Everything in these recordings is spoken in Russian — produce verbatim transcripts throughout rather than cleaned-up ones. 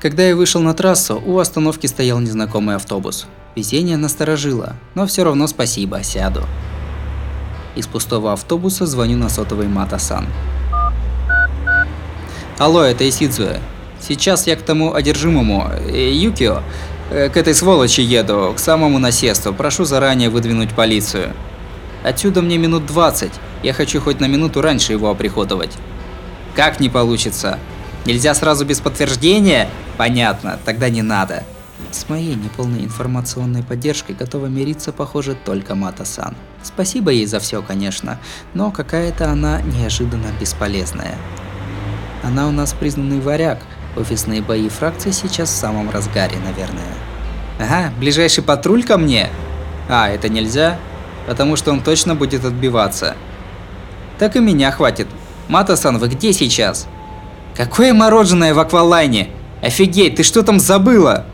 Когда я вышел на трассу, у остановки стоял незнакомый автобус. Везение насторожило, но все равно спасибо, сяду. Из пустого автобуса звоню на сотовый Мата-сан. Алло, это Исидзуэ. Сейчас я к тому одержимому, Юкио, к этой сволочи еду, к самому насесту, прошу заранее выдвинуть полицию. Отсюда мне минут двадцать, я хочу хоть на минуту раньше его оприходовать. Как не получится? Нельзя сразу без подтверждения? Понятно, тогда не надо. С моей неполной информационной поддержкой готова мириться, похоже, только Мата-сан. Спасибо ей за все, конечно, но какая-то она неожиданно бесполезная. Она у нас признанный варяг. Офисные бои фракции сейчас в самом разгаре, наверное. Ага, ближайший патруль ко мне? А, это нельзя, потому что он точно будет отбиваться. Так и меня хватит. Мата-сан, вы где сейчас? Какое мороженое в Аквалайне? Офигеть, ты что там забыла?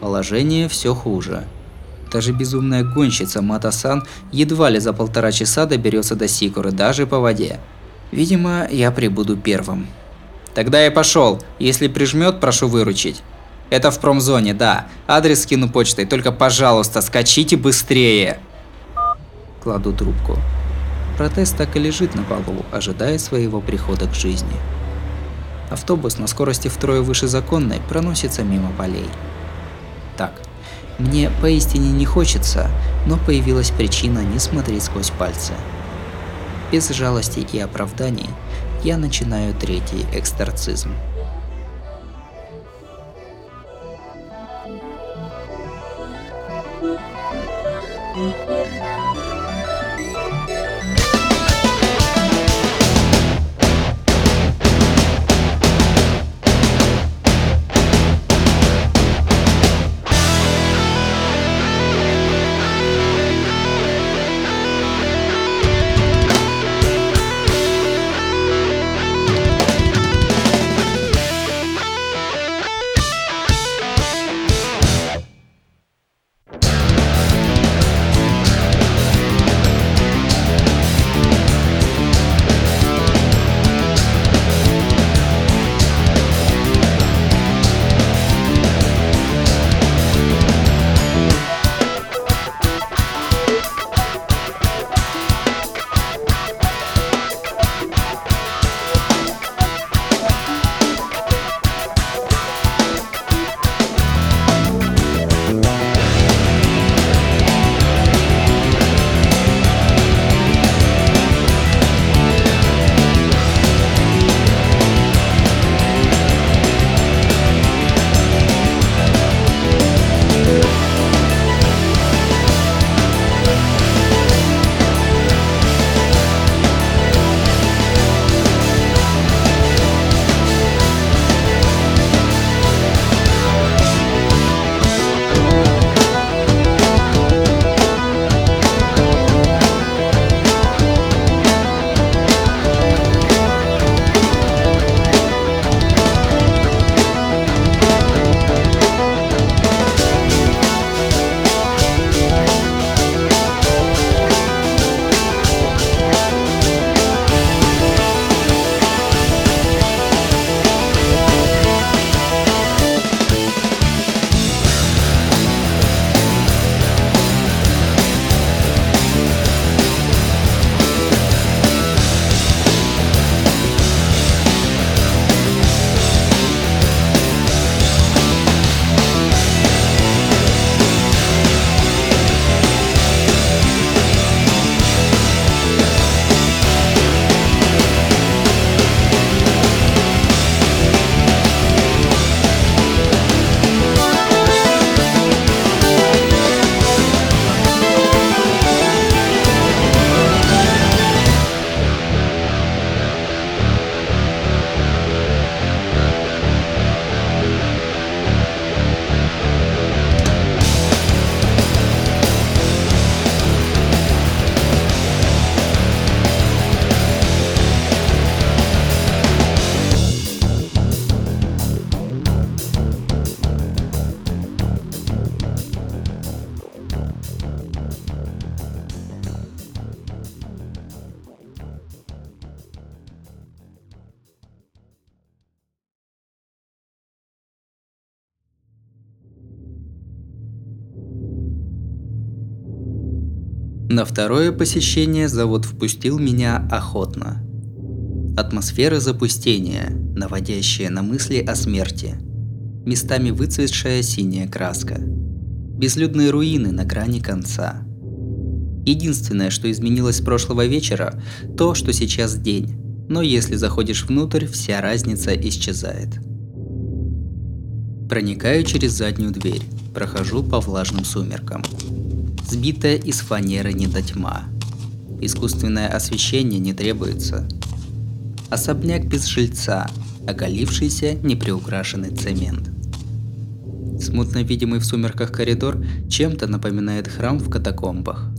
Положение все хуже. Даже безумная гонщица Мата-сан едва ли за полтора часа доберется до Сикуры, даже по воде. Видимо, я прибуду первым. Тогда я пошел. Если прижмет, прошу выручить. Это в промзоне, да. Адрес скину почтой, только, пожалуйста, скачите быстрее. Кладу трубку. Протез так и лежит на полу, ожидая своего прихода к жизни. Автобус на скорости втрое выше законной проносится мимо полей. Так, мне поистине не хочется, но появилась причина не смотреть сквозь пальцы. Без жалости и оправданий я начинаю третий эксторцизм. На второе посещение завод впустил меня охотно. Атмосфера запустения, наводящая на мысли о смерти. Местами выцветшая синяя краска. Безлюдные руины на грани конца. Единственное, что изменилось с прошлого вечера, то, что сейчас день. Но если заходишь внутрь, вся разница исчезает. Проникаю через заднюю дверь, прохожу по влажным сумеркам. Сбитая из фанеры недотьма. Искусственное освещение не требуется. Особняк без жильца, оголившийся неприукрашенный цемент. Смутно видимый в сумерках коридор чем-то напоминает храм в катакомбах.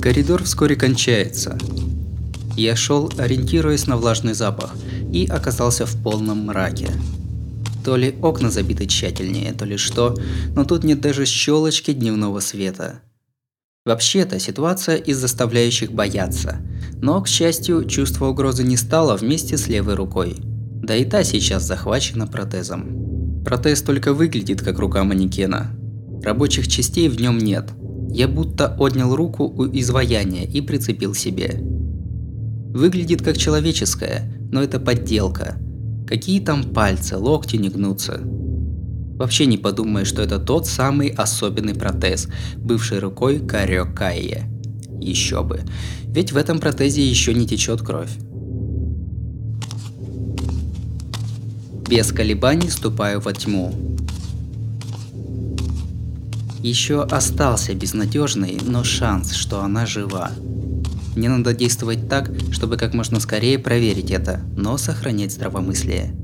Коридор вскоре кончается. Я шел, ориентируясь на влажный запах, и оказался в полном мраке. То ли окна забиты тщательнее, то ли что, но тут нет даже щелочки дневного света. Вообще-то ситуация из заставляющих бояться, но, к счастью, чувство угрозы не стало вместе с левой рукой. Да и та сейчас захвачена протезом. Протез только выглядит как рука манекена. Рабочих частей в нем нет. Я будто отнял руку у изваяния и прицепил себе. Выглядит как человеческое, но это подделка. Какие там пальцы, локти не гнутся. Вообще не подумай, что это тот самый особенный протез, бывший рукой Карё Кайе. Еще бы, ведь в этом протезе еще не течет кровь. Без колебаний ступаю во тьму. Еще остался безнадежный, но шанс, что она жива. Мне надо действовать так, чтобы как можно скорее проверить это, но сохранять здравомыслие.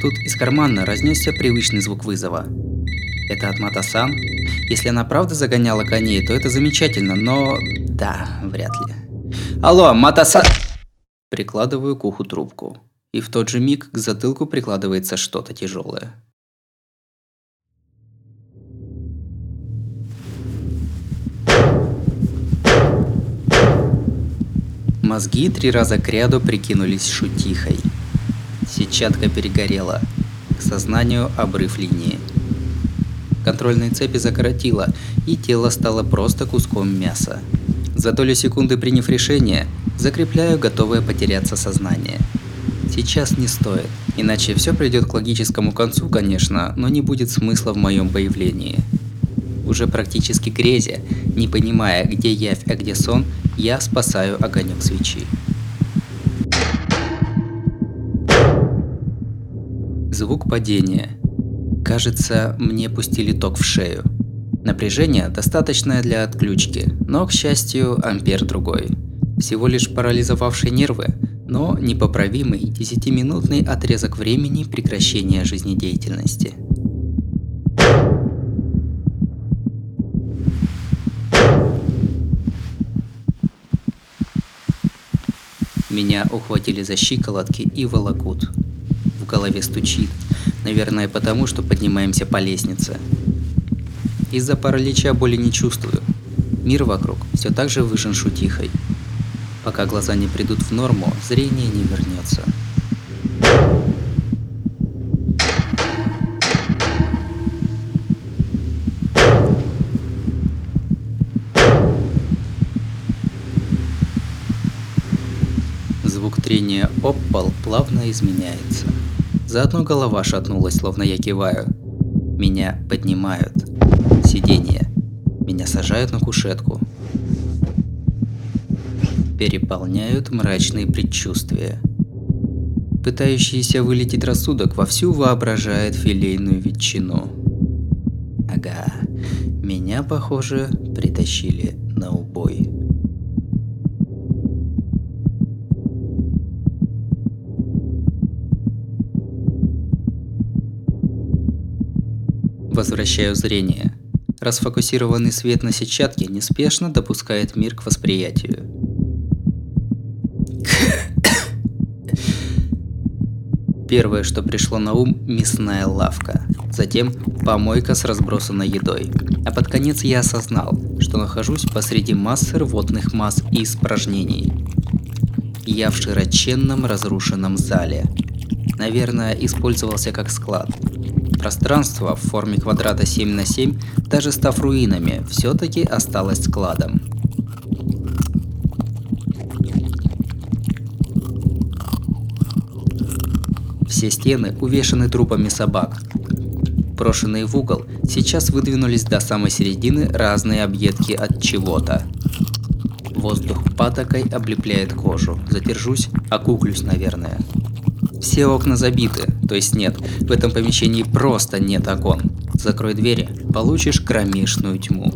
Тут из кармана разнесся привычный звук вызова. Это от Мата-сан? Если она правда загоняла коней, то это замечательно, но... Да, вряд ли. Алло, Мата-сан! Прикладываю к уху трубку. И в тот же миг к затылку прикладывается что-то тяжелое. Мозги три раза кряду прикинулись шутихой. Сетчатка перегорела. К сознанию обрыв линии. Контрольные цепи закоротило, и тело стало просто куском мяса. За долю секунды приняв решение, закрепляю готовое потеряться сознание. Сейчас не стоит, иначе все придет к логическому концу, конечно, но не будет смысла в моем появлении. Уже практически грезя, не понимая, где явь, а где сон, я спасаю огонек свечи. Звук падения. Кажется, мне пустили ток в шею. Напряжение достаточное для отключки, но, к счастью, ампер другой. Всего лишь парализовавший нервы, но непоправимый десятиминутный отрезок времени прекращения жизнедеятельности. Меня ухватили за щиколотки и волокут. В голове стучит, наверное, потому что поднимаемся по лестнице. Из-за паралича боли не чувствую. Мир вокруг все так же выжжен шутихой. Пока глаза не придут в норму, зрение не вернется. Звук трения об пол плавно изменяется. Заодно голова шатнулась, словно я киваю. Меня поднимают. Сиденье. Меня сажают на кушетку. Переполняют мрачные предчувствия. Пытающийся вылететь рассудок вовсю воображает филейную ветчину. Ага, меня, похоже, притащили на убой. Возвращаю зрение. Расфокусированный свет на сетчатке неспешно допускает мир к восприятию. Первое, что пришло на ум – мясная лавка. Затем помойка с разбросанной едой. А под конец я осознал, что нахожусь посреди массы рвотных масс и испражнений. Я в широченном разрушенном зале. наверное, использовался как склад. Пространство в форме квадрата семь на семь, даже став руинами, все-таки осталось складом. Все стены увешаны трупами собак. Брошенные в угол, сейчас выдвинулись до самой середины разные объедки от чего-то. Воздух патокой облепляет кожу. Задержусь, окуклюсь, наверное. Все окна забиты, то есть нет, в этом помещении просто нет окон. Закрой двери, получишь кромешную тьму.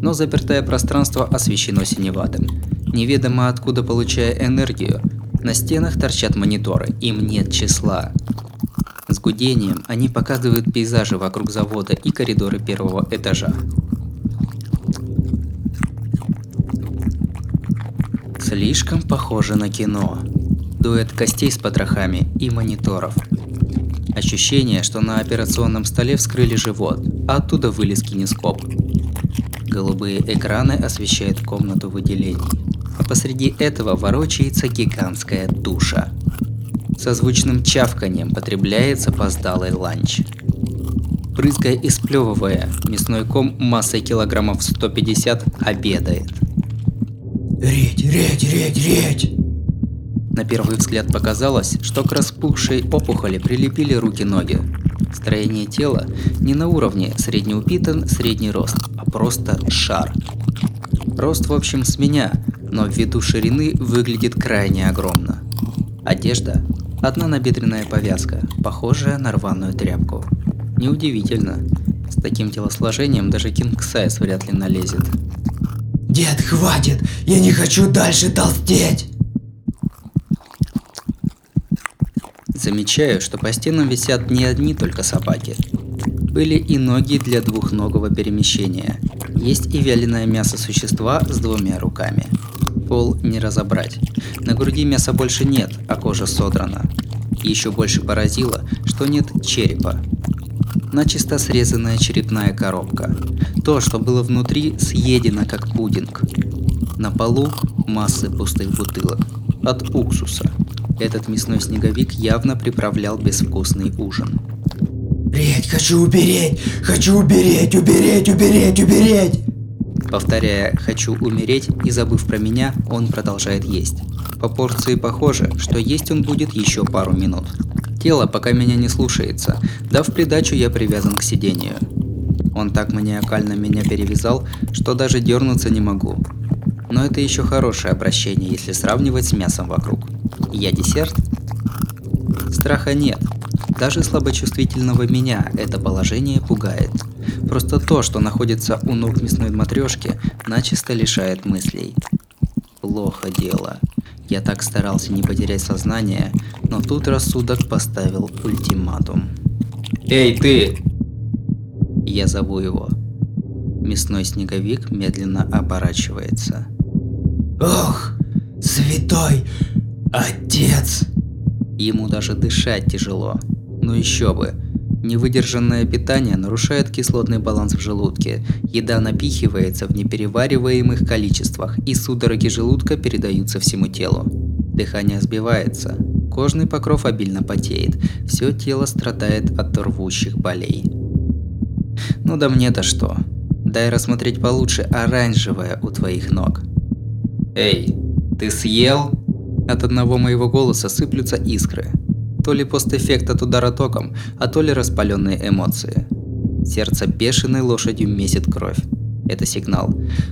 Но запертое пространство освещено синеватым. Неведомо откуда получая энергию, на стенах торчат мониторы, им нет числа. С гудением они показывают пейзажи вокруг завода и коридоры первого этажа. Слишком похоже на кино. Дуэт костей с потрохами и мониторов. Ощущение, что на операционном столе вскрыли живот, а оттуда вылез кинескоп. Голубые экраны освещают комнату выделений, а посреди этого ворочается гигантская туша. Со звучным чавканием потребляется опоздалый ланч. Брызгая и сплевывая, мясной ком массой килограммов сто пятьдесят обедает. Редь, редь, редь, редь! На первый взгляд показалось, что к распухшей опухоли прилепили руки-ноги. Строение тела не на уровне средний упитан, средний рост, а просто шар. Рост, в общем, с меня, но ввиду ширины выглядит крайне огромно. Одежда – одна набедренная повязка, похожая на рваную тряпку. Неудивительно, с таким телосложением даже кинг-сайз вряд ли налезет. Дед, хватит! Я не хочу дальше толстеть! Замечаю, что по стенам висят не одни только собаки. Были и ноги для двухногого перемещения. Есть и вяленое мясо существа с двумя руками. Пол не разобрать. На груди мяса больше нет, а кожа содрана. Еще больше поразило, что нет черепа. Начисто срезанная черепная коробка. То, что было внутри, съедено как пудинг. На полу массы пустых бутылок. От уксуса. Этот мясной снеговик явно приправлял безвкусный ужин. Блять, хочу убереть! Хочу убереть, убереть, убереть, убереть! Повторяя «хочу умереть» и забыв про меня, он продолжает есть. По порции похоже, что есть он будет еще пару минут. Тело пока меня не слушается, да в придачу я привязан к сидению. Он так маниакально меня перевязал, что даже дернуться не могу. Но это еще хорошее обращение, если сравнивать с мясом вокруг. Я десерт? Страха нет. Даже слабочувствительного меня это положение пугает. Просто то, что находится у ног мясной матрешки, начисто лишает мыслей. Плохо дело. Я так старался не потерять сознание, но тут рассудок поставил ультиматум. Эй, ты! Я зову его. Мясной снеговик медленно оборачивается. Ох, святой отец! Ему даже дышать тяжело. Ну еще бы. Невыдержанное питание нарушает кислотный баланс в желудке, еда напихивается в неперевариваемых количествах, и судороги желудка передаются всему телу. Дыхание сбивается, кожный покров обильно потеет, все тело страдает от рвущих болей. Ну да мне-то что? Дай рассмотреть получше оранжевое у твоих ног. Эй, ты съел? От одного моего голоса сыплются искры. То ли постэффект от удара током, а то ли распаленные эмоции. Сердце бешеной лошадью месит кровь. Это сигнал.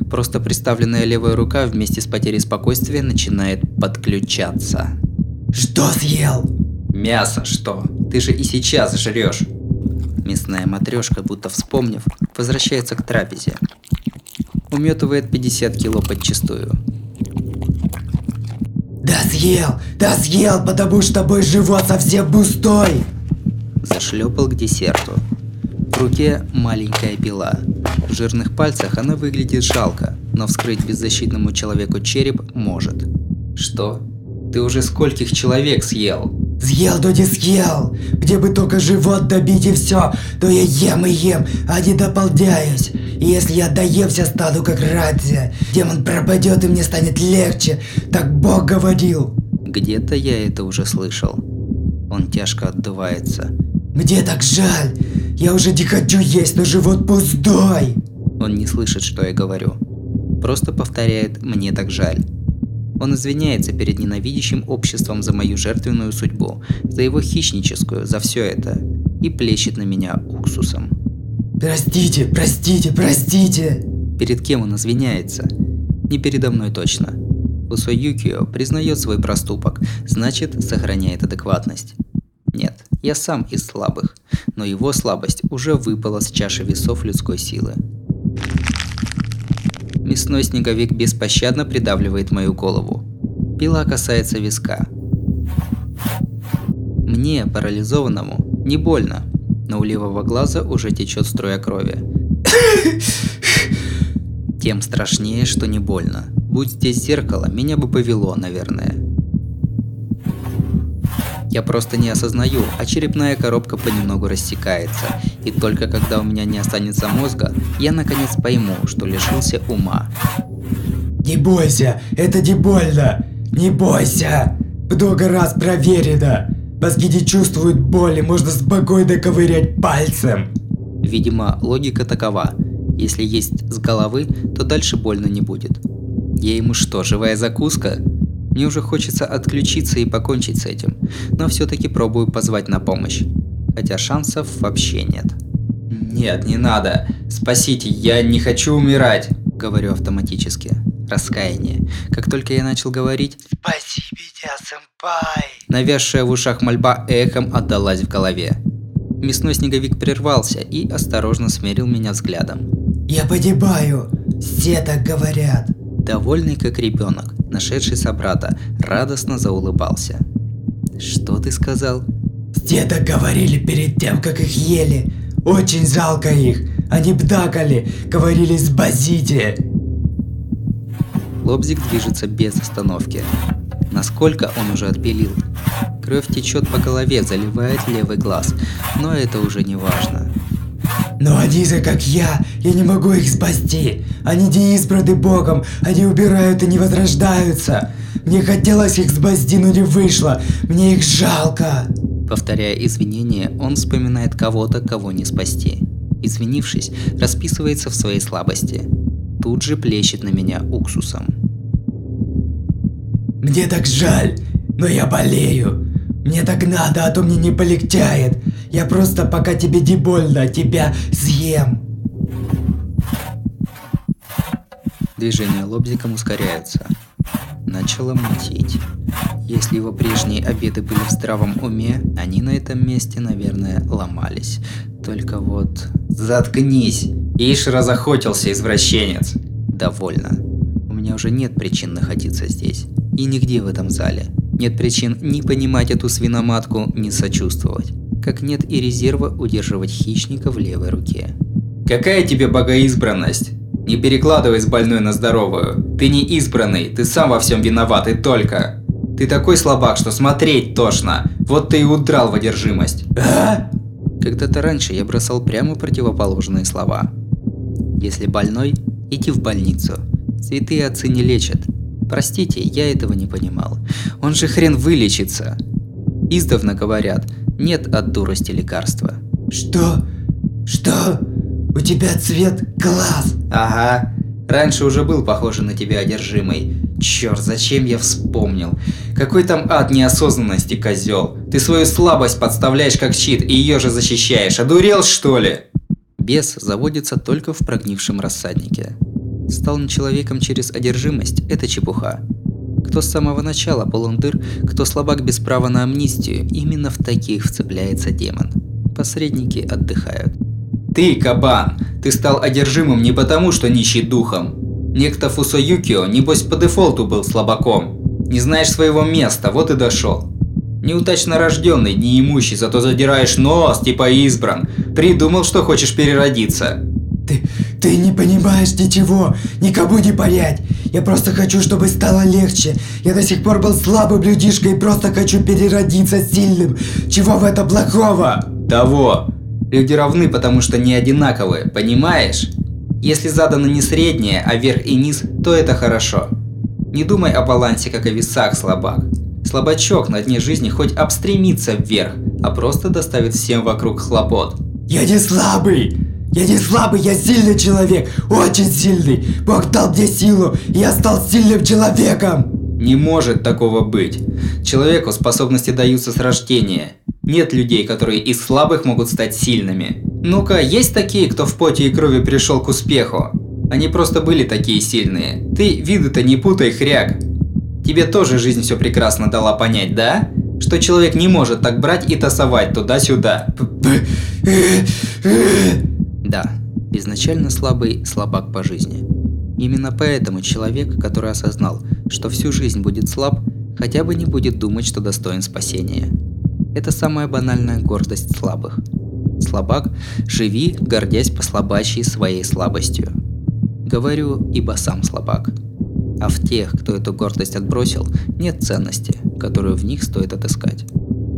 Просто приставленная левая рука вместе с потерей спокойствия начинает подключаться. Что съел? Мясо что? Ты же и сейчас жрешь. Мясная матрешка, будто вспомнив, возвращается к трапезе. Уметывает пятьдесят кило подчистую. Да съел! Да съел, потому что мой живот совсем пустой! Зашлепал к десерту. В руке маленькая пила. В жирных пальцах она выглядит жалко, но вскрыть беззащитному человеку череп может. Что? Ты уже скольких человек съел? Съел, но не съел! Где бы только живот добить и все, то я ем и ем, а не дополняюсь! Если я доемся, стану как Радзия. Демон пропадет и мне станет легче. Так Бог говорил. Где-то я это уже слышал. Он тяжко отдувается. «Мне так жаль! Я уже не хочу есть, но живот пустой!» Он не слышит, что я говорю. Просто повторяет «мне так жаль». Он извиняется перед ненавидящим обществом за мою жертвенную судьбу, за его хищническую, за все это, и плещет на меня уксусом. «Простите, простите, простите!» Перед кем он извиняется? Не передо мной точно. Фусо Юкио признает свой проступок, значит, сохраняет адекватность. Нет, я сам из слабых, но его слабость уже выпала с чаши весов людской силы. Мясной снеговик беспощадно придавливает мою голову. Пила касается виска. Мне, парализованному, не больно, но у левого глаза уже течет струя крови. Тем страшнее, что не больно. Будь здесь зеркало, меня бы повело, наверное. Я просто не осознаю, а черепная коробка понемногу рассекается, и только когда у меня не останется мозга, я наконец пойму, что лишился ума. «Не бойся, это не больно! Не бойся! Много раз проверено! Мозги не чувствуют боли, можно спокойно ковырять пальцем!» Видимо, логика такова. Если есть с головы, то дальше больно не будет. Я ему что, живая закуска? Мне уже хочется отключиться и покончить с этим, но все-таки пробую позвать на помощь. Хотя шансов вообще нет. «Нет, не надо! Спасите, я не хочу умирать!» Говорю автоматически. Раскаяние. Как только я начал говорить «Спаси меня, сэмпай!», навязшая в ушах мольба эхом отдалась в голове. Мясной снеговик прервался и осторожно смерил меня взглядом. «Я понимаю! Все так говорят!» Довольный как ребенок, нашедший собрата, радостно заулыбался. «Что ты сказал?» «Все так говорили перед тем, как их ели. Очень жалко их. Они бдакали, говорили «сбазите!»» Лобзик движется без остановки. Насколько он уже отпилил? Кровь течет по голове, заливает левый глаз. Но это уже не важно. «Но они же как я, я не могу их спасти! Они не избраны Богом, они убирают и не возрождаются! Мне хотелось их спасти, но не вышло, мне их жалко!» Повторяя извинения, он вспоминает кого-то, кого не спасти. Извинившись, расписывается в своей слабости. Тут же плещет на меня уксусом. «Мне так жаль, но я болею! Мне так надо, а то мне не полегчает! Я просто, пока тебе не больно, тебя съем!» Движения лобзиком ускоряются. Начало мутить. Если его прежние обеты были в здравом уме, они на этом месте, наверное, ломались. Только вот... «Заткнись! Ишь разохотился, извращенец!» «Довольно. У меня уже нет причин находиться здесь. И нигде в этом зале. Нет причин ни понимать эту свиноматку, ни сочувствовать. Как нет и резерва удерживать хищника в левой руке. «Какая тебе богоизбранность? Не перекладывай с больной на здоровую. Ты не избранный, ты сам во всем виноват и только. Ты такой слабак, что смотреть тошно. Вот ты и удрал в одержимость». А? Когда-то раньше я бросал прямо противоположные слова. Если больной, иди в больницу. Святые отцы не лечат. Простите, я этого не понимал. Он же хрен вылечится. Издавна говорят, нет от дурости лекарства. Что? Что? У тебя цвет глаз? Ага. Раньше уже был похож на тебя одержимый. Черт, зачем я вспомнил? Какой там ад неосознанности, козел? Ты свою слабость подставляешь как щит и ее же защищаешь. Одурел, что ли? Бес заводится только в прогнившем рассаднике. Стал он человеком через одержимость – это чепуха. Кто с самого начала полундыр, кто слабак без права на амнистию, именно в таких вцепляется демон. Посредники отдыхают. «Ты, кабан, ты стал одержимым не потому, что нищий духом. Некто Фусо Юкио, небось, по дефолту был слабаком. Не знаешь своего места, вот и дошел. Неудачно рожденный, неимущий, зато задираешь нос, типа избран. Придумал, что хочешь переродиться». Ты, ты не понимаешь ничего, никому не понять. Я просто хочу, чтобы стало легче. Я до сих пор был слабым людишкой и просто хочу переродиться сильным. Чего в этом плохого? Того. Люди равны, потому что не одинаковые, понимаешь? Если задано не среднее, а верх и низ, то это хорошо. Не думай о балансе, как о весах, слабак. слабачок на дне жизни хоть обстремится вверх, а просто доставит всем вокруг хлопот. «Я не слабый! Я не слабый, я сильный человек! Очень сильный! Бог дал мне силу, и я стал сильным человеком!» Не может такого быть. Человеку способности даются с рождения. Нет людей, которые из слабых могут стать сильными. Ну-ка, есть такие, кто в поте и крови пришел к успеху? Они просто были такие сильные. Ты виды-то не путай, хряк. Тебе тоже жизнь все прекрасно дала понять, да? Что человек не может так брать и тасовать туда-сюда. Да, изначально слабый слабак по жизни. Именно поэтому человек, который осознал, что всю жизнь будет слаб, хотя бы не будет думать, что достоин спасения. Это самая банальная гордость слабых. Слабак, живи, гордясь по-слабачьи своей слабостью. Говорю, ибо сам слабак. А в тех, кто эту гордость отбросил, нет ценности, которую в них стоит отыскать.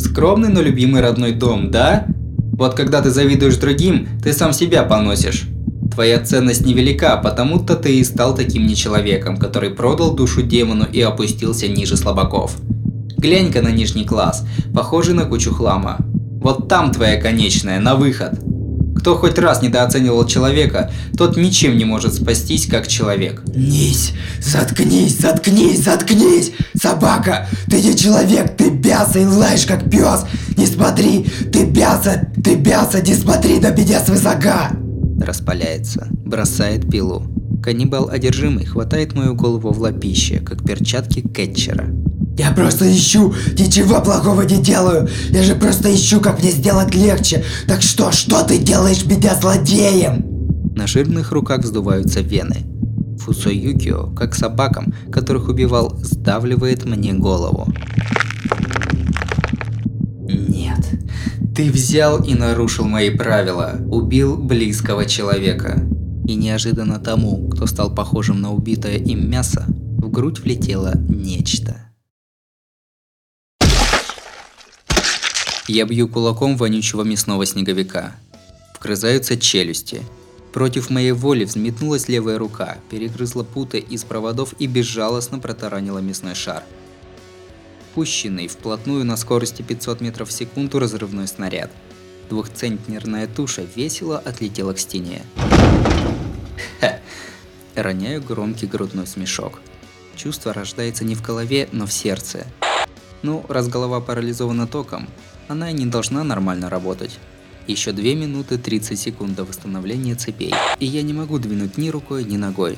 Скромный, но любимый родной дом, да? Вот когда ты завидуешь другим, ты сам себя поносишь. Твоя ценность невелика, потому-то ты и стал таким нечеловеком, который продал душу демону и опустился ниже слабаков. Глянь-ка на нижний класс, похожий на кучу хлама. Вот там твоя конечная, на выход. Кто хоть раз недооценивал человека, тот ничем не может спастись, как человек. Нись, заткнись, заткнись, заткнись, собака! Ты не человек, ты бяса и лаешь, как пес! Не смотри, ты бяса, ты бяса, не смотри на меня свысока! Распаляется, бросает пилу. Каннибал одержимый хватает мою голову в лапище, как перчатки кетчера. Я просто ищу, ничего плохого не делаю. Я же просто ищу, как мне сделать легче. Так что, что ты делаешь меня злодеем? На жирных руках вздуваются вены. Фусо Юкио, как собакам, которых убивал, сдавливает мне голову. Нет, ты взял и нарушил мои правила. Убил близкого человека. И неожиданно тому, кто стал похожим на убитое им мясо, в грудь влетело нечто. Я бью кулаком вонючего мясного снеговика. Вгрызаются челюсти. Против моей воли взметнулась левая рука, перегрызла путы из проводов и безжалостно протаранила мясной шар. Пущенный вплотную на скорости пятьсот метров в секунду разрывной снаряд. Двухцентнерная туша весело отлетела к стене. Ха! Роняю громкий грудной смешок. Чувство рождается не в голове, но в сердце. Ну, раз голова парализована током, она и не должна нормально работать. Еще две минуты тридцать секунд до восстановления цепей, и я не могу двинуть ни рукой, ни ногой.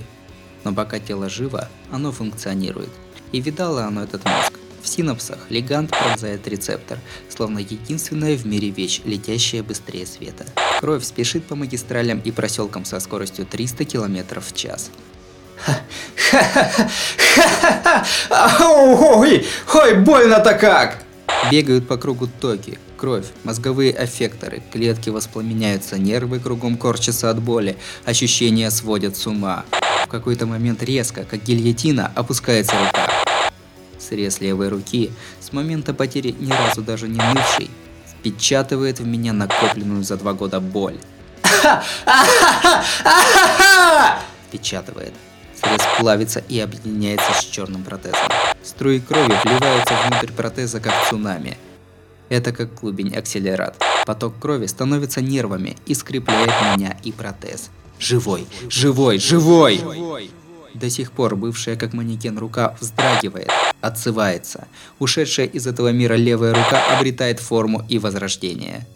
Но пока тело живо, оно функционирует. И видало оно этот мозг. В синапсах легант пронзает рецептор, словно единственная в мире вещь, летящая быстрее света. Кровь спешит по магистралям и проселкам со скоростью триста километров в час. Ха-ха-ха-ха-ха-ха! Ой, ой, больно-то как! Бегают по кругу токи, кровь, мозговые аффекторы, клетки воспламеняются, нервы кругом корчатся от боли, ощущения сводят с ума. В какой-то момент резко, как гильотина, опускается рука. Срез левой руки, с момента потери ни разу даже не нывший, впечатывает в меня накопленную за два года боль. Впечатывает. Срез плавится и объединяется с черным протезом. Струи крови вливаются внутрь протеза, как цунами. Это как клубень-акселерат. Поток крови становится нервами и скрепляет меня и протез. Живой! Живой! Живой! Живой! До сих пор бывшая как манекен рука вздрагивает, отсывается. Ушедшая из этого мира левая рука обретает форму и возрождение.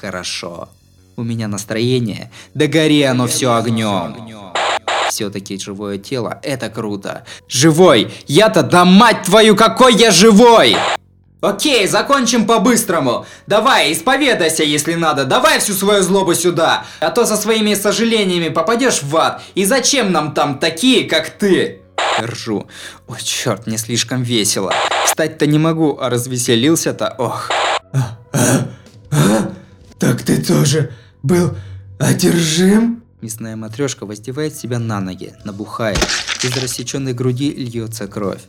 Хорошо. У меня настроение. Да гори оно все огнем! Все-таки живое тело – это круто. Живой! Я-то, да мать твою, какой я живой! Окей, закончим по-быстрому. Давай, исповедайся, если надо. Давай всю свою злобу сюда. А то со своими сожалениями попадешь в ад. И зачем нам там такие, как ты? Ржу. О, черт, мне слишком весело. Встать-то не могу, а развеселился-то, ох. А, а, а? Так ты тоже был одержим? Мясная матрешка воздевает себя на ноги, набухает, из рассеченной груди льется кровь.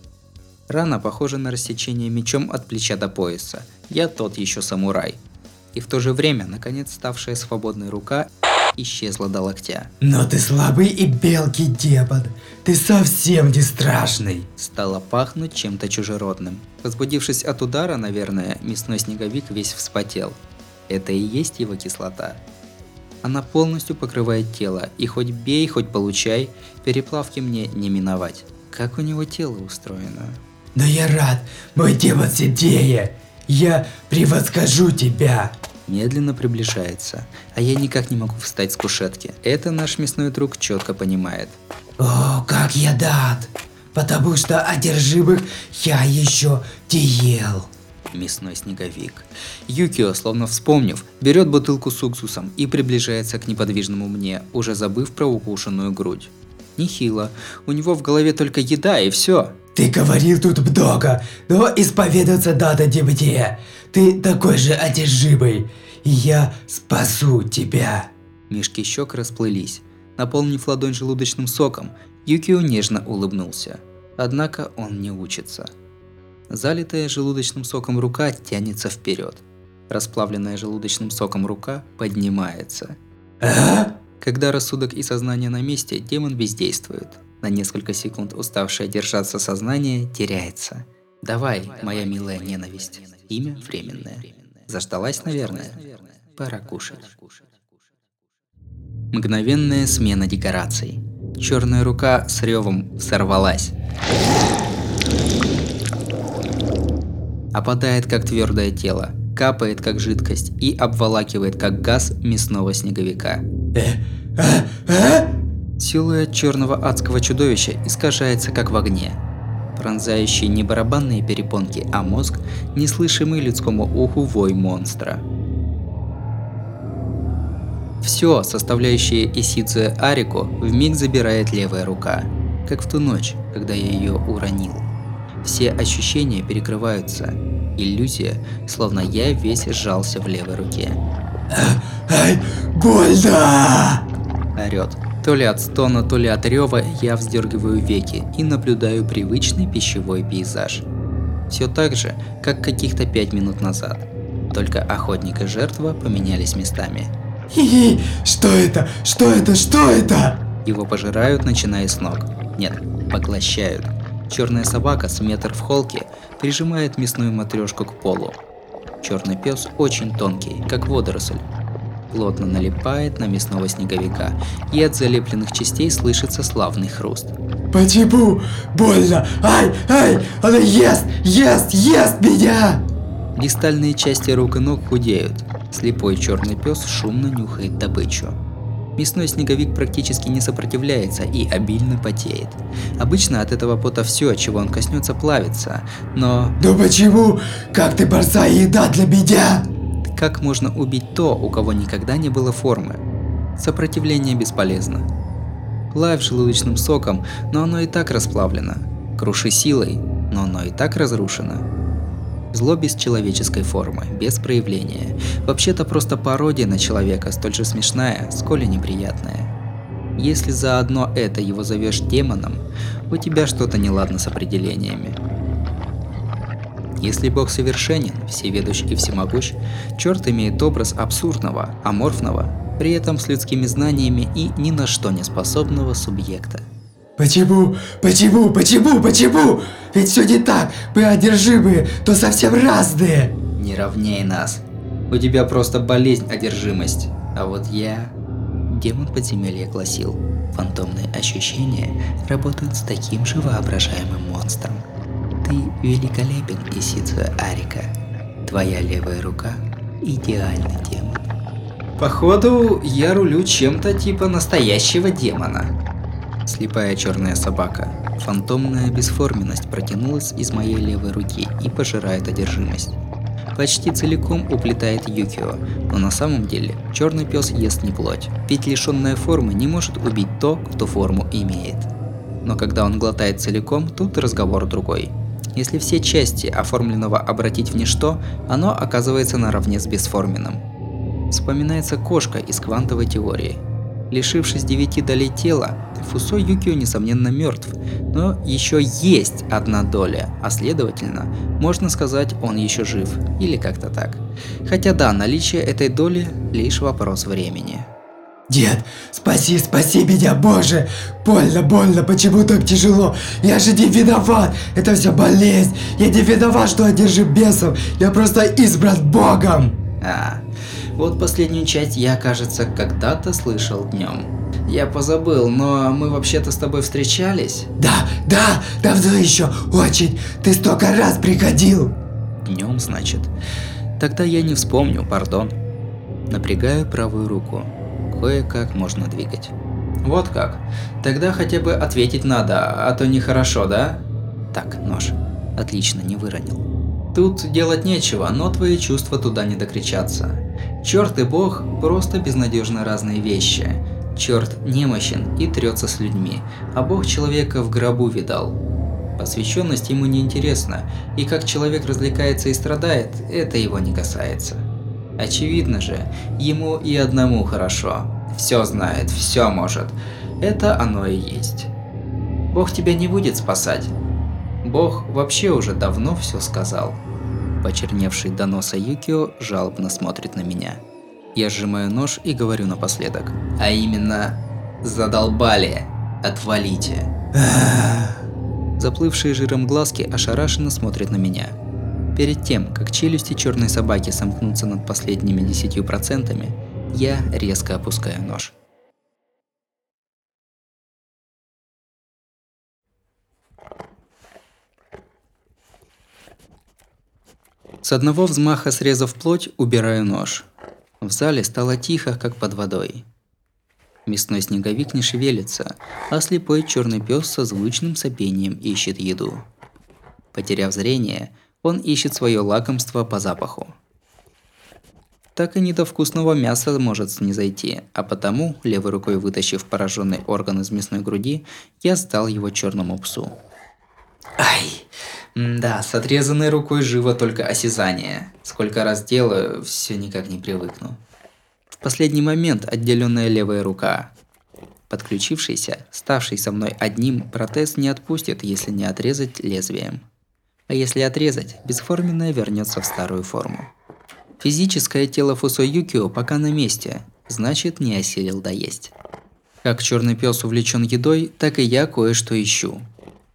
Рана похожа на рассечение мечом от плеча до пояса. Я тот еще самурай. И в то же время, наконец, ставшая свободной рука исчезла до локтя. Но ты слабый и белкий демон. Ты совсем не страшный. Стало пахнуть чем-то чужеродным. Возбудившись от удара, наверное, мясной снеговик весь вспотел. Это и есть его кислота. Она полностью покрывает тело, и хоть бей, хоть получай, переплавки мне не миновать. Как у него тело устроено? Но я рад, мой демон Синдея! Я превосхожу тебя! Медленно приближается, а я никак не могу встать с кушетки. Это наш мясной друг четко понимает. О, как я дад! Потому что одержимых я еще не ел. Мясной снеговик. Юкио, словно вспомнив, берет бутылку с уксусом и приближается к неподвижному мне, уже забыв про укушенную грудь. Нехило, у него в голове только еда и все. Ты говорил тут много, но исповедаться надо не мне. Ты такой же одержимый, и я спасу тебя. Мишки щек расплылись. Наполнив ладонь желудочным соком, Юкио нежно улыбнулся. Однако он не учится. Залитая желудочным соком рука тянется вперед. Расплавленная желудочным соком рука поднимается. А? Когда рассудок и сознание на месте, демон бездействует. На несколько секунд уставшее держаться сознание теряется. Давай, моя милая ненависть. Имя временное. Заждалась, наверное? Пора кушать. Мгновенная смена декораций. Черная рука с ревом сорвалась. Опадает, как твердое тело, капает, как жидкость, и обволакивает, как газ, мясного снеговика. Силуэт черного адского чудовища искажается, как в огне. Пронзающий не барабанные перепонки, а мозг, неслышимый людскому уху вой монстра. Все, составляющее Исицуе Арику, вмиг забирает левая рука. Как в ту ночь, когда я ее уронил. Все ощущения перекрываются. Иллюзия, словно я весь сжался в левой руке. Ай, больно! Орёт. То ли от стона, то ли от рёва я вздергиваю веки и наблюдаю привычный пищевой пейзаж. Все так же, как каких-то пять минут назад. Только охотник и жертва поменялись местами. Хи-хи! Что это? Что это? Что это? Его пожирают, начиная с ног. Нет, поглощают. Черная собака с метр в холке прижимает мясную матрешку к полу. Черный пес очень тонкий, как водоросль. Плотно налипает на мясного снеговика, и от залепленных частей слышится славный хруст. Почему? Больно! Ай! Ай! Она ест! Ест! Ест меня! Дистальные части рук и ног худеют. Слепой черный пес шумно нюхает добычу. Мясной снеговик практически не сопротивляется и обильно потеет. Обычно от этого пота все, чего он коснется, плавится, но... Ну почему? Как ты борзая еда для меня? Как можно убить то, у кого никогда не было формы? Сопротивление бесполезно. Плавь желудочным соком, но оно и так расплавлено. Круши силой, но оно и так разрушено. Зло без человеческой формы, без проявления. Вообще-то просто пародия на человека, столь же смешная, сколь и неприятная. Если заодно это его зовешь демоном, у тебя что-то неладно с определениями. Если Бог совершенен, всеведущ и всемогущ, черт имеет образ абсурдного, аморфного, при этом с людскими знаниями и ни на что не способного субъекта. Почему? Почему? Почему? Почему? Ведь все не так. Мы одержимые, то совсем разные. Не равняй нас. У тебя просто болезнь одержимость. А вот я... Демон подземелья гласил. Фантомные ощущения работают с таким же воображаемым монстром. Ты великолепен, Исидзуэ Арика. Твоя левая рука – идеальный демон. Походу, я рулю чем-то типа настоящего демона. Слепая черная собака. Фантомная бесформенность протянулась из моей левой руки и пожирает одержимость. Почти целиком уплетает Юкио, но на самом деле черный пес ест не плоть, ведь лишенная формы не может убить то, кто форму имеет. Но когда он глотает целиком, тут разговор другой. Если все части оформленного обратить в ничто, оно оказывается наравне с бесформенным. Вспоминается кошка из квантовой теории. Лишившись девяти долей тела, Фусо Юкио несомненно мертв, но еще есть одна доля, а следовательно, можно сказать, он еще жив, или как-то так. Хотя да, наличие этой доли – лишь вопрос времени. Дед, спаси, спаси меня, Боже! Больно, больно, почему так тяжело? Я же не виноват! Это все болезнь! Я не виноват, что одержим бесом! Я просто избран Богом! А, вот последнюю часть я, кажется, когда-то слышал днем. Я позабыл, но мы вообще-то с тобой встречались? Да, да, давно еще, очень! Ты столько раз приходил! Днем, значит? Тогда я не вспомню, пардон. Напрягаю правую руку. Кое-как можно двигать. Вот как? Тогда хотя бы ответить надо, а то нехорошо, да? Так, нож. Отлично, не выронил. Тут делать нечего, но твои чувства туда не докричатся. Черт и Бог просто безнадежно разные вещи. Черт немощен и трется с людьми, а Бог человека в гробу видал. Посвященность ему неинтересна, и как человек развлекается и страдает, это его не касается. Очевидно же, ему и одному хорошо. Все знает, все может. Это оно и есть. Бог тебя не будет спасать. Бог вообще уже давно все сказал. Почерневший до носа Юкио жалобно смотрит на меня. Я сжимаю нож и говорю напоследок. А именно, задолбали, отвалите. Заплывшие жиром глазки ошарашенно смотрят на меня. Перед тем, как челюсти черной собаки сомкнутся над последними десятью процентами, я резко опускаю нож. С одного взмаха срезав плоть, убираю нож. В зале стало тихо, как под водой. Мясной снеговик не шевелится, а слепой черный пес со звучным сопением ищет еду. Потеряв зрение, он ищет свое лакомство по запаху. Так и не до вкусного мяса может снизойти, а потому, левой рукой вытащив пораженный орган из мясной груди, я сдал его черному псу. Ай! Да, с отрезанной рукой живо только осязание. Сколько раз делаю, все никак не привыкну. В последний момент отделенная левая рука. Подключившийся, ставший со мной одним, протез не отпустит, если не отрезать лезвием. А если отрезать, бесформенное вернется в старую форму. Физическое тело Фусо Юкио пока на месте, значит, не осилил доесть. Как черный пес увлечен едой, так и я кое-что ищу.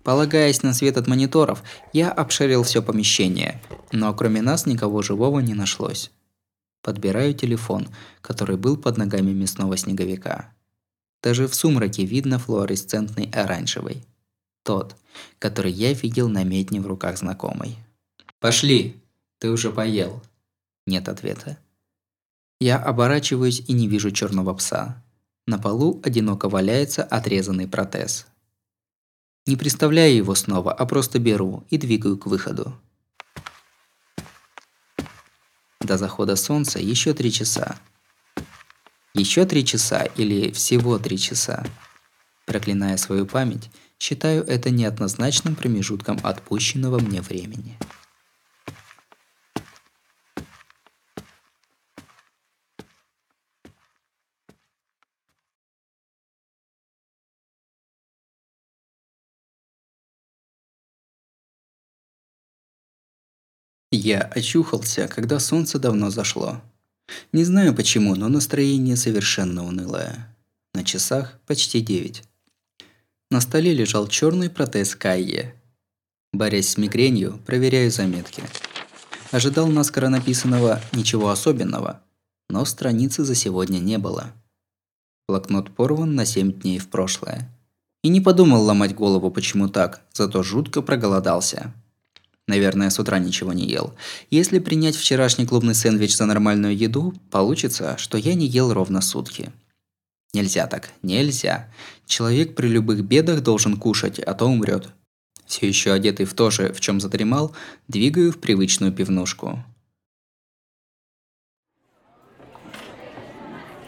Полагаясь на свет от мониторов, я обшарил все помещение, но кроме нас никого живого не нашлось. Подбираю телефон, который был под ногами мясного снеговика. Даже в сумраке видно флуоресцентный оранжевый. Тот, который я видел на медне в руках знакомой. «Пошли! Ты уже поел!» Нет ответа. Я оборачиваюсь и не вижу черного пса. На полу одиноко валяется отрезанный протез. Не приставляю его снова, а просто беру и двигаю к выходу. До захода солнца еще три часа. Еще три часа или всего три часа. Проклиная свою память, считаю это неоднозначным промежутком отпущенного мне времени. Я очухался, когда солнце давно зашло. Не знаю почему, но настроение совершенно унылое. На часах почти девять. На столе лежал черный протез Кайе. Борясь с мигренью, проверяю заметки. Ожидал наскоро написанного ничего особенного, но страницы за сегодня не было. Блокнот порван на семь дней в прошлое. И не подумал ломать голову, почему так, зато жутко проголодался. Наверное, с утра ничего не ел. Если принять вчерашний клубный сэндвич за нормальную еду, получится, что я не ел ровно сутки. Нельзя так, нельзя. Человек при любых бедах должен кушать, а то умрет. Все еще одетый в то же, в чем задремал, двигаю в привычную пивнушку.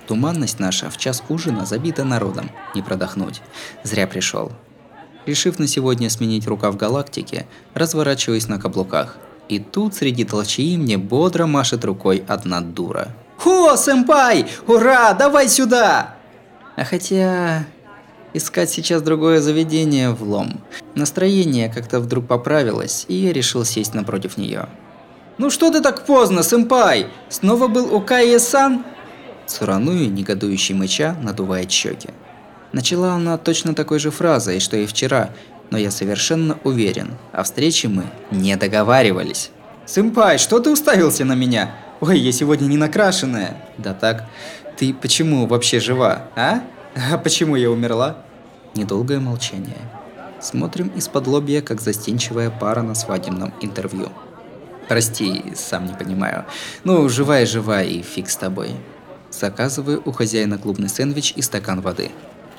Туманность наша в час ужина забита народом. Не продохнуть. Зря пришел. Решив на сегодня сменить рукав галактики, разворачиваюсь на каблуках. И тут среди толчии мне бодро машет рукой одна дура. «Хо, сэмпай! Ура! Давай сюда!» А хотя... искать сейчас другое заведение влом. Настроение как-то вдруг поправилось, и я решил сесть напротив нее. «Ну что ты так поздно, сэмпай? Снова был у Кайе-сан?» Цурануи, негодующий мыча, надувает щеки. Начала она точно такой же фразой, что и вчера, но я совершенно уверен, о встрече мы не договаривались. «Сэмпай, что ты уставился на меня? Ой, я сегодня не накрашенная!» «Да так, ты почему вообще жива, а? А почему я умерла?» Недолгое молчание. Смотрим из-под лобья, как застенчивая пара на свадебном интервью. «Прости, сам не понимаю. Ну, жива и жива, и фиг с тобой». Заказываю у хозяина клубный сэндвич и стакан воды.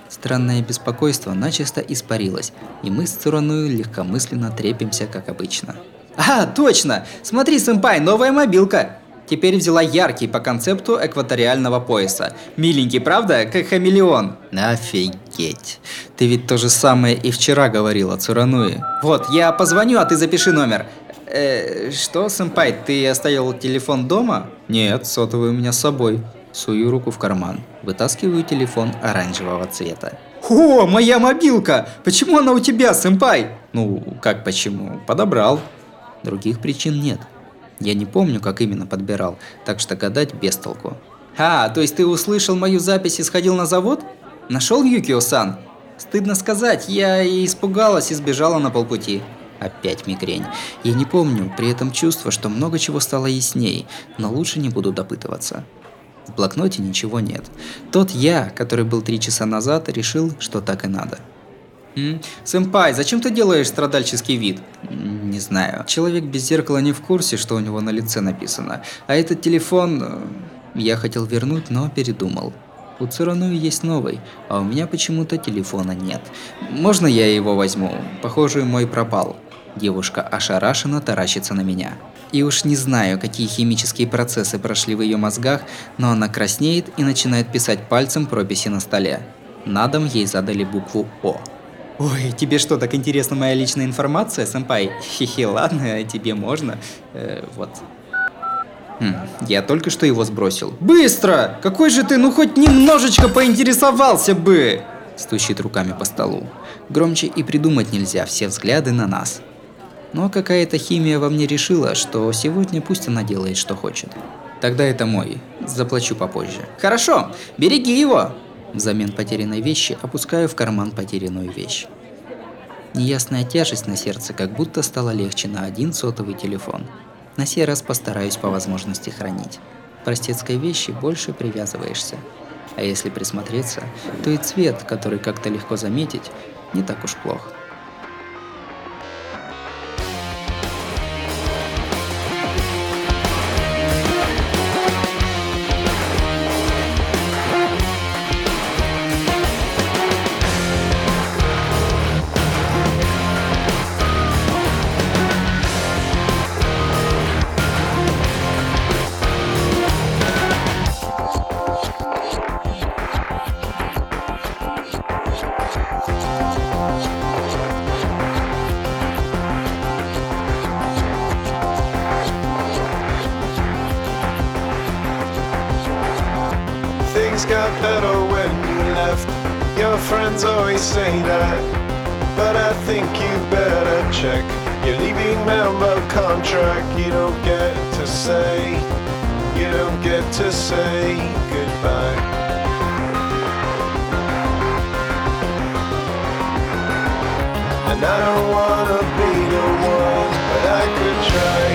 Странное беспокойство начисто испарилось, и мы с Цурануи легкомысленно трепимся, как обычно. «А, точно! Смотри, сэмпай, новая мобилка!» Теперь взяла яркий по концепту экваториального пояса. Миленький, правда? Как хамелеон. Офигеть. Ты ведь то же самое и вчера говорила, Цурануи. Вот, я позвоню, а ты запиши номер. Э, что, сэмпай, ты оставил телефон дома? Нет, сотовый у меня с собой. Сую руку в карман. Вытаскиваю телефон оранжевого цвета. О, моя мобилка! Почему она у тебя, сэмпай? Ну, как почему? Подобрал. Других причин нет. Я не помню, как именно подбирал, так что гадать без толку. А, то есть ты услышал мою запись и сходил на завод? Нашел Юкио-сан? Стыдно сказать, я и испугалась и сбежала на полпути. Опять мигрень. Я не помню, при этом чувство, что много чего стало ясней, но лучше не буду допытываться. В блокноте ничего нет. Тот я, который был три часа назад, решил, что так и надо. Сэмпай, зачем ты делаешь страдальческий вид? Не знаю. Человек без зеркала не в курсе, что у него на лице написано. А этот телефон... Я хотел вернуть, но передумал. У Цурануи есть новый, а у меня почему-то телефона нет. Можно я его возьму? Похоже, мой пропал. Девушка ошарашенно таращится на меня. И уж не знаю, какие химические процессы прошли в ее мозгах, но она краснеет и начинает писать пальцем прописи на столе. На дом ей задали букву О. Ой, тебе что, так интересна моя личная информация, сэмпай? Хе-хе, ладно, тебе можно. Э, вот. Хм, я только что его сбросил. Быстро! Какой же ты, ну хоть немножечко поинтересовался бы! Стучит руками по столу. Громче и придумать нельзя, все взгляды на нас. Но какая-то химия во мне решила, что сегодня пусть она делает, что хочет. Тогда это мой. Заплачу попозже. Хорошо, береги его! Взамен потерянной вещи опускаю в карман потерянную вещь. Неясная тяжесть на сердце, как будто стало легче на один сотовый телефон. На сей раз постараюсь по возможности хранить. К простецкой вещи больше привязываешься. А если присмотреться, то и цвет, который как-то легко заметить, не так уж плох. Got better when you left. Your friends always say that, but I think you better check. You're leaving memo contract. You don't get to say, you don't get to say goodbye. And I don't wanna be the one, but I could try.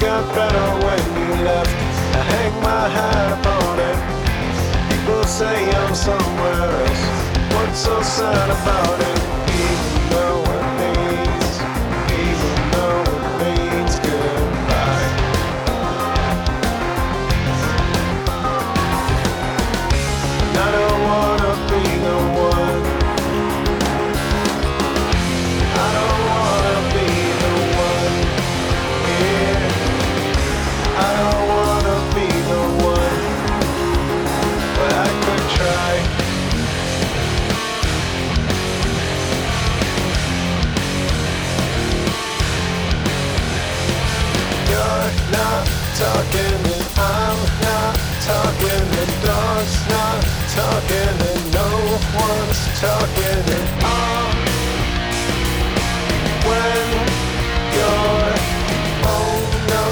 Got better when you left. I hang my hat upon it. People say I'm somewhere else. What's so sad about it? Even though it means, even though it means goodbye. And I don't wanna be the one. I don't wanna be the one. Yeah. I don't wanna be the one, but I could try. You're not talking and I'm not talking, the dog's not talking. talking and no one's talking at all. When you're home, no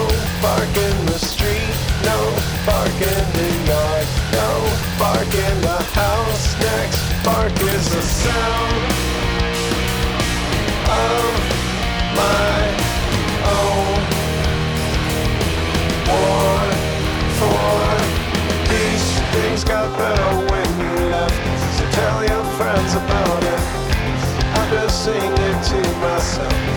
bark in the street, no bark in the yard, no bark in the house. Next bark is the sound of my own war for peace. Things got better when you left, so tell your friends about it. I'm just singing to myself.